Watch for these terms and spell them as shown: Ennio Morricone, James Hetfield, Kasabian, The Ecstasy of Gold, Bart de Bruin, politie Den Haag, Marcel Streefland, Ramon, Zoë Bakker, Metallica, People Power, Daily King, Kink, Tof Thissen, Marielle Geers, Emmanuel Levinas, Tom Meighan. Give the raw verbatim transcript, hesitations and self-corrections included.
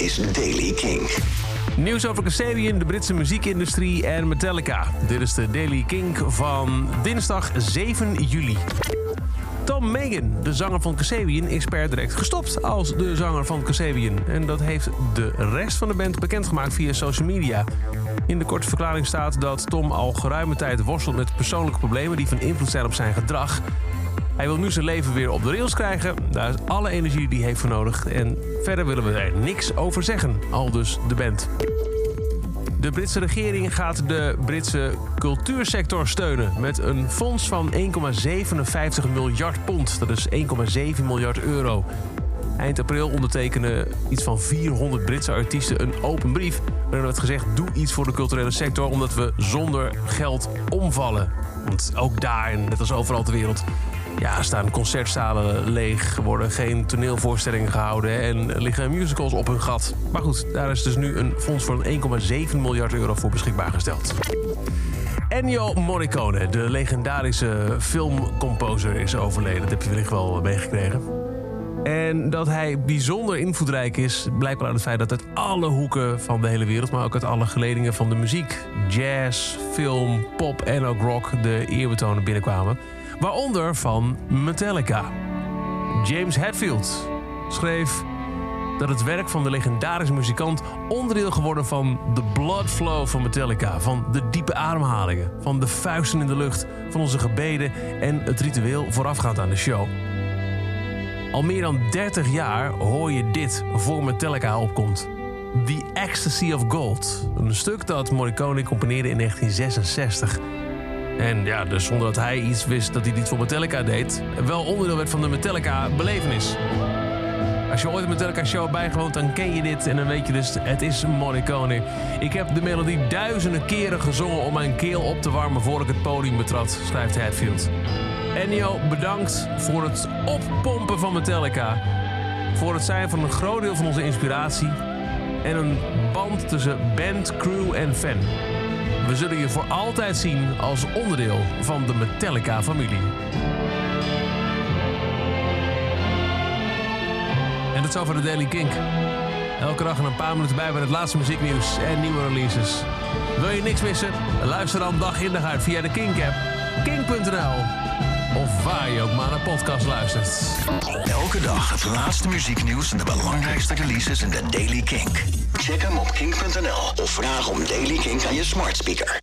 is Daily King. Nieuws over Kasabian, de Britse muziekindustrie en Metallica. Dit is de Daily King van dinsdag zeven juli. Tom Meighan, de zanger van Kasabian, is per direct gestopt als de zanger van Kasabian. En dat heeft de rest van de band bekendgemaakt via social media. In de korte verklaring staat dat Tom al geruime tijd worstelt met persoonlijke problemen die van invloed zijn op zijn gedrag. Hij wil nu zijn leven weer op de rails krijgen. Daar is alle energie die hij heeft voor nodig. En verder willen we er niks over zeggen, aldus de band. De Britse regering gaat de Britse cultuursector steunen met een fonds van één komma zevenenvijftig miljard pond. Dat is één komma zeven miljard euro. Eind april ondertekenen iets van vierhonderd Britse artiesten een open brief waarin werd gezegd: doe iets voor de culturele sector omdat we zonder geld omvallen. Want ook daar, en net als overal ter wereld, ja, staan concertzalen leeg, worden geen toneelvoorstellingen gehouden en liggen musicals op hun gat. Maar goed, daar is dus nu een fonds van één komma zeven miljard euro voor beschikbaar gesteld. Ennio Morricone, de legendarische filmcomposer, is overleden. Dat heb je wellicht wel meegekregen. En dat hij bijzonder invloedrijk is, blijkt uit het feit dat uit alle hoeken van de hele wereld, maar ook uit alle geledingen van de muziek, jazz, film, pop en ook rock, de eerbetonen binnenkwamen. Waaronder van Metallica. James Hetfield schreef dat het werk van de legendarische muzikant onderdeel geworden van de blood flow van Metallica, van de diepe ademhalingen, van de vuisten in de lucht, van onze gebeden en het ritueel voorafgaand aan de show. Al meer dan dertig jaar hoor je dit voor Metallica opkomt. The Ecstasy of Gold, een stuk dat Morricone componeerde in negentien zesenzestig. En ja, dus zonder dat hij iets wist dat hij dit voor Metallica deed, wel onderdeel werd van de Metallica-belevenis. Als je ooit een Metallica-show bijgewoond, dan ken je dit en dan weet je dus, het is Morricone. Ik heb de melodie duizenden keren gezongen om mijn keel op te warmen voor ik het podium betrad, schrijft Hetfield. Ennio, bedankt voor het oppompen van Metallica. Voor het zijn van een groot deel van onze inspiratie. En een band tussen band, crew en fan. We zullen je voor altijd zien als onderdeel van de Metallica-familie. En dat is over de Daily Kink. Elke dag een paar minuten bij met het laatste muzieknieuws en nieuwe releases. Wil je niks missen? Luister dan dag in dag uit via de Kink-app, kink punt n l of waar je ook maar naar podcast luistert. Elke dag het laatste muzieknieuws en de belangrijkste releases in de Daily Kink. Check hem op kink punt n l of vraag om Daily Kink aan je smart speaker.